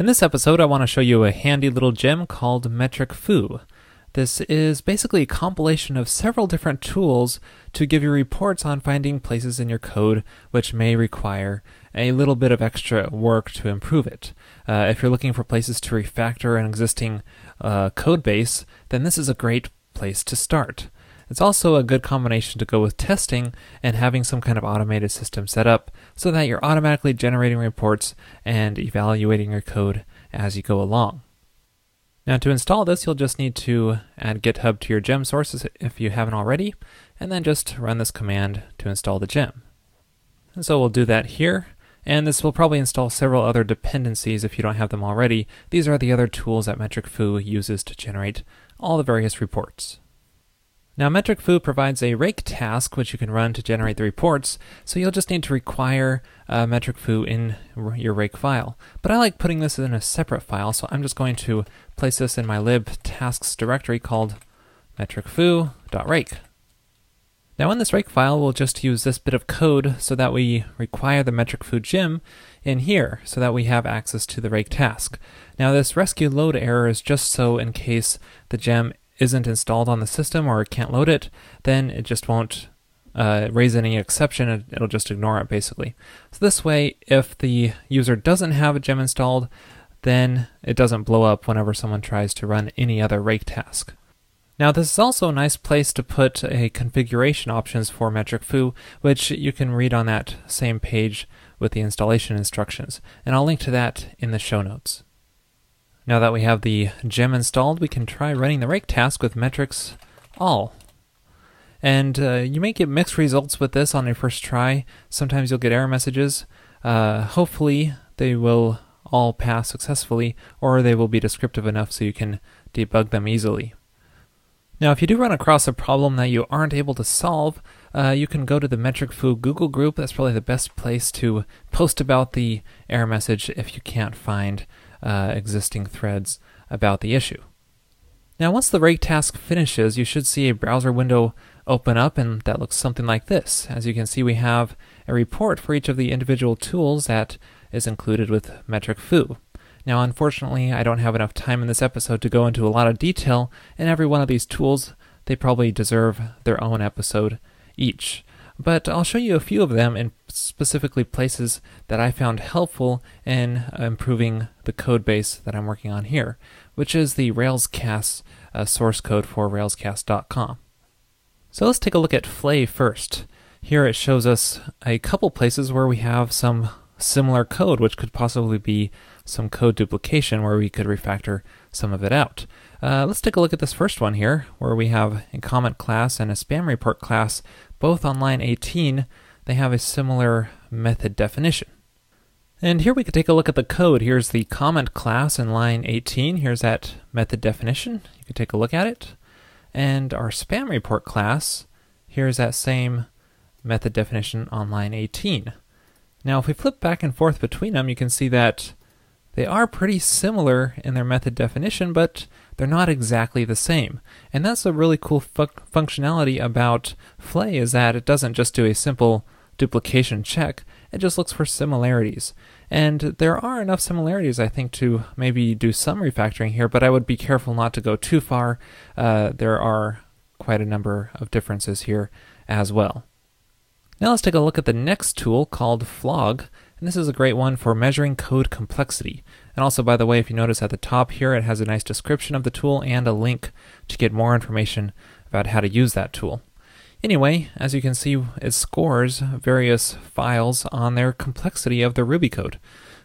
In this episode, I want to show you a handy little gem called Metric-Fu. This is basically a compilation of several different tools to give you reports on finding places in your code which may require a little bit of extra work to improve it. If you're looking for places to refactor an existing code base, then this is a great place to start. It's also a good combination to go with testing and having some kind of automated system set up so that you're automatically generating reports and evaluating your code as you go along. Now, to install this, you'll just need to add GitHub to your gem sources if you haven't already, and then just run this command to install the gem. And so we'll do that here, and this will probably install several other dependencies if you don't have them already. These are the other tools that Metric-Fu uses to generate all the various reports. Now, Metric-Fu provides a rake task which you can run to generate the reports, so you'll just need to require Metric-Fu in your rake file. But I like putting this in a separate file, so I'm just going to place this in my lib tasks directory called metric-fu.rake. Now in this rake file, we'll just use this bit of code so that we require the Metric-Fu gem in here so that we have access to the rake task. Now this rescue load error is just so in case the gem isn't installed on the system or it can't load it, then it just won't raise any exception, it'll just ignore it basically. So this way, if the user doesn't have a gem installed, then it doesn't blow up whenever someone tries to run any other rake task. Now this is also a nice place to put a configuration options for Metric-Fu, which you can read on that same page with the installation instructions, and I'll link to that in the show notes. Now that we have the gem installed, we can try running the rake task with metrics all. And you may get mixed results with this on your first try. Sometimes you'll get error messages. Hopefully they will all pass successfully, or they will be descriptive enough so you can debug them easily. Now, if you do run across a problem that you aren't able to solve, you can go to the Metric-Fu Google group. That's probably the best place to post about the error message if you can't find existing threads about the issue. Now, once the rake task finishes, you should see a browser window open up, and that looks something like this. As you can see, we have a report for each of the individual tools that is included with Metric-Fu. Now, unfortunately, I don't have enough time in this episode to go into a lot of detail in every one of these tools. They probably deserve their own episode each. But I'll show you a few of them, and specifically places that I found helpful in improving the code base that I'm working on here, which is the RailsCast source code for railscast.com. So let's take a look at Flay first. Here it shows us a couple places where we have some similar code, which could possibly be some code duplication where we could refactor some of it out. Let's take a look at this first one here, where we have a comment class and a spam report class, both on line 18. They have a similar method definition. And here we could take a look at the code. Here's the comment class in line 18. Here's that method definition. You can take a look at it. And our spam report class, here's that same method definition on line 18. Now, if we flip back and forth between them, you can see that they are pretty similar in their method definition, but they're not exactly the same. And that's a really cool functionality about Flay, is that it doesn't just do a simple duplication check, it just looks for similarities. And there are enough similarities, I think, to maybe do some refactoring here, but I would be careful not to go too far. There are quite a number of differences here as well. Now let's take a look at the next tool called Flog, and this is a great one for measuring code complexity. And also, by the way, if you notice at the top here, it has a nice description of the tool and a link to get more information about how to use that tool. Anyway, as you can see, it scores various files on their complexity of their Ruby code.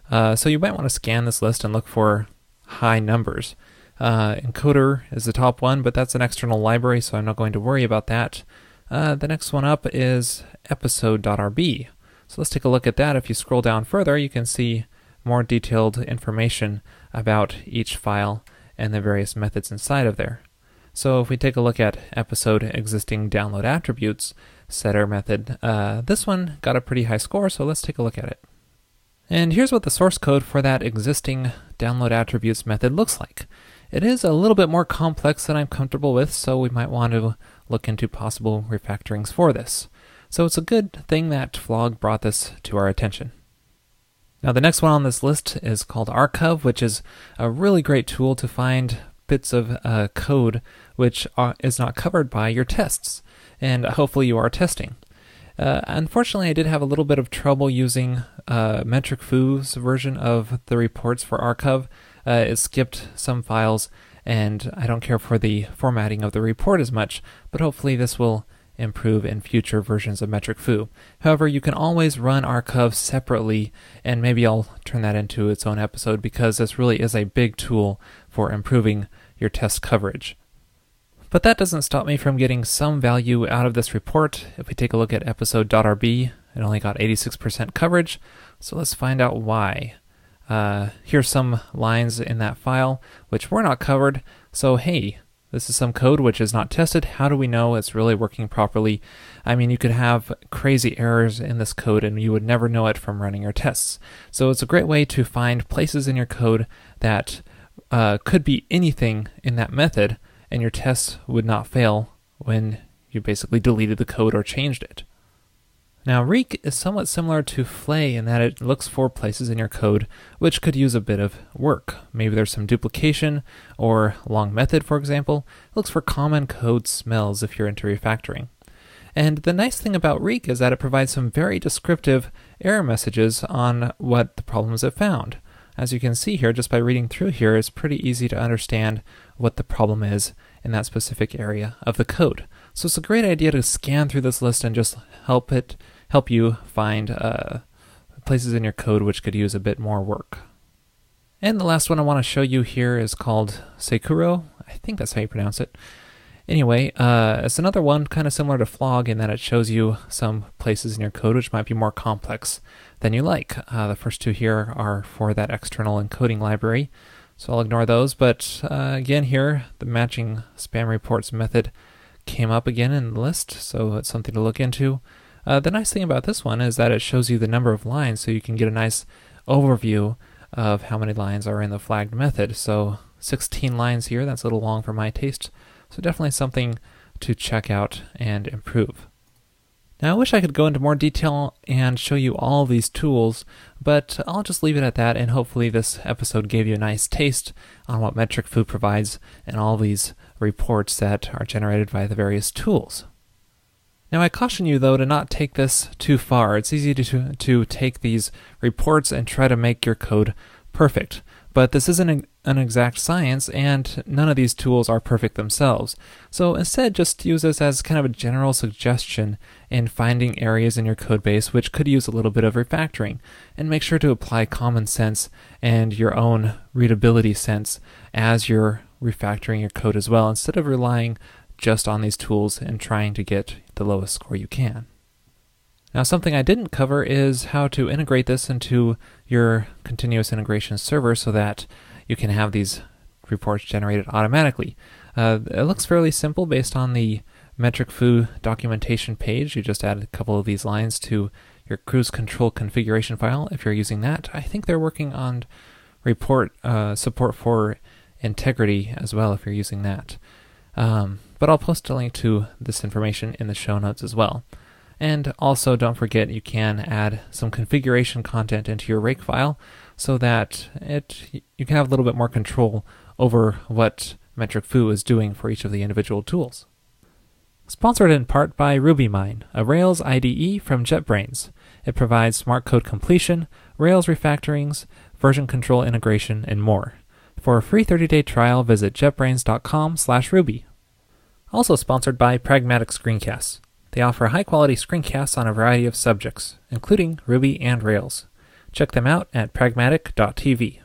So you might want to scan this list and look for high numbers. Encoder is the top one, but that's an external library, so I'm not going to worry about that. The next one up is episode.rb. So let's take a look at that. If you scroll down further, you can see more detailed information about each file and the various methods inside of there. So if we take a look at episode existing download attributes setter method, this one got a pretty high score, so let's take a look at it. And here's what the source code for that existing download attributes method looks like. It is a little bit more complex than I'm comfortable with, so we might want to look into possible refactorings for this. So it's a good thing that Flog brought this to our attention. Now the next one on this list is called RCov, which is a really great tool to find bits of code which is not covered by your tests, and hopefully you are testing. Unfortunately, I did have a little bit of trouble using Metric-Fu's version of the reports for RCov. It skipped some files, and I don't care for the formatting of the report as much, but hopefully this will improve in future versions of Metric-Fu. However, you can always run RCov separately, and maybe I'll turn that into its own episode because this really is a big tool for improving your test coverage. But that doesn't stop me from getting some value out of this report. If we take a look at episode.rb, it only got 86% coverage, so let's find out why. Here's some lines in that file which were not covered, so hey, this is some code which is not tested. How do we know it's really working properly? I mean, you could have crazy errors in this code and you would never know it from running your tests. So it's a great way to find places in your code that could be anything in that method, and your tests would not fail when you basically deleted the code or changed it. Now, Reek is somewhat similar to Flay in that it looks for places in your code which could use a bit of work. Maybe there's some duplication or long method, for example. It looks for common code smells if you're into refactoring. And the nice thing about Reek is that it provides some very descriptive error messages on what the problems have found. As you can see here, just by reading through here, it's pretty easy to understand what the problem is in that specific area of the code. So it's a great idea to scan through this list and just help you find places in your code which could use a bit more work. And the last one I want to show you here is called Sekuro. I think that's how you pronounce it. Anyway, it's another one kind of similar to Flog in that it shows you some places in your code which might be more complex than you like. The first two here are for that external encoding library, so I'll ignore those. But again here, the matching spam reports method came up again in the list, so it's something to look into. The nice thing about this one is that it shows you the number of lines, so you can get a nice overview of how many lines are in the flagged method. So 16 lines here, that's a little long for my taste, so definitely something to check out and improve. Now, I wish I could go into more detail and show you all these tools, but I'll just leave it at that, and hopefully this episode gave you a nice taste on what Metric-Fu provides and all these reports that are generated by the various tools. Now, I caution you, though, to not take this too far. It's easy to take these reports and try to make your code perfect, but this isn't an exact science, and none of these tools are perfect themselves. So instead, just use this as kind of a general suggestion in finding areas in your code base which could use a little bit of refactoring, and make sure to apply common sense and your own readability sense as you're refactoring your code as well, instead of relying just on these tools and trying to get the lowest score you can. Now, something I didn't cover is how to integrate this into your continuous integration server so that you can have these reports generated automatically. It looks fairly simple based on the Metric-Fu documentation page. You just add a couple of these lines to your Cruise Control configuration file if you're using that. I think they're working on report support for integrity as well if you're using that. But I'll post a link to this information in the show notes as well. And also, don't forget, you can add some configuration content into your rake file so that you can have a little bit more control over what Metric-Fu is doing for each of the individual tools. Sponsored in part by RubyMine, a Rails IDE from JetBrains. It provides smart code completion, Rails refactorings, version control integration, and more. For a free 30-day trial, visit jetbrains.com/ruby. Also sponsored by Pragmatic Screencasts. They offer high-quality screencasts on a variety of subjects, including Ruby and Rails. Check them out at pragmatic.tv.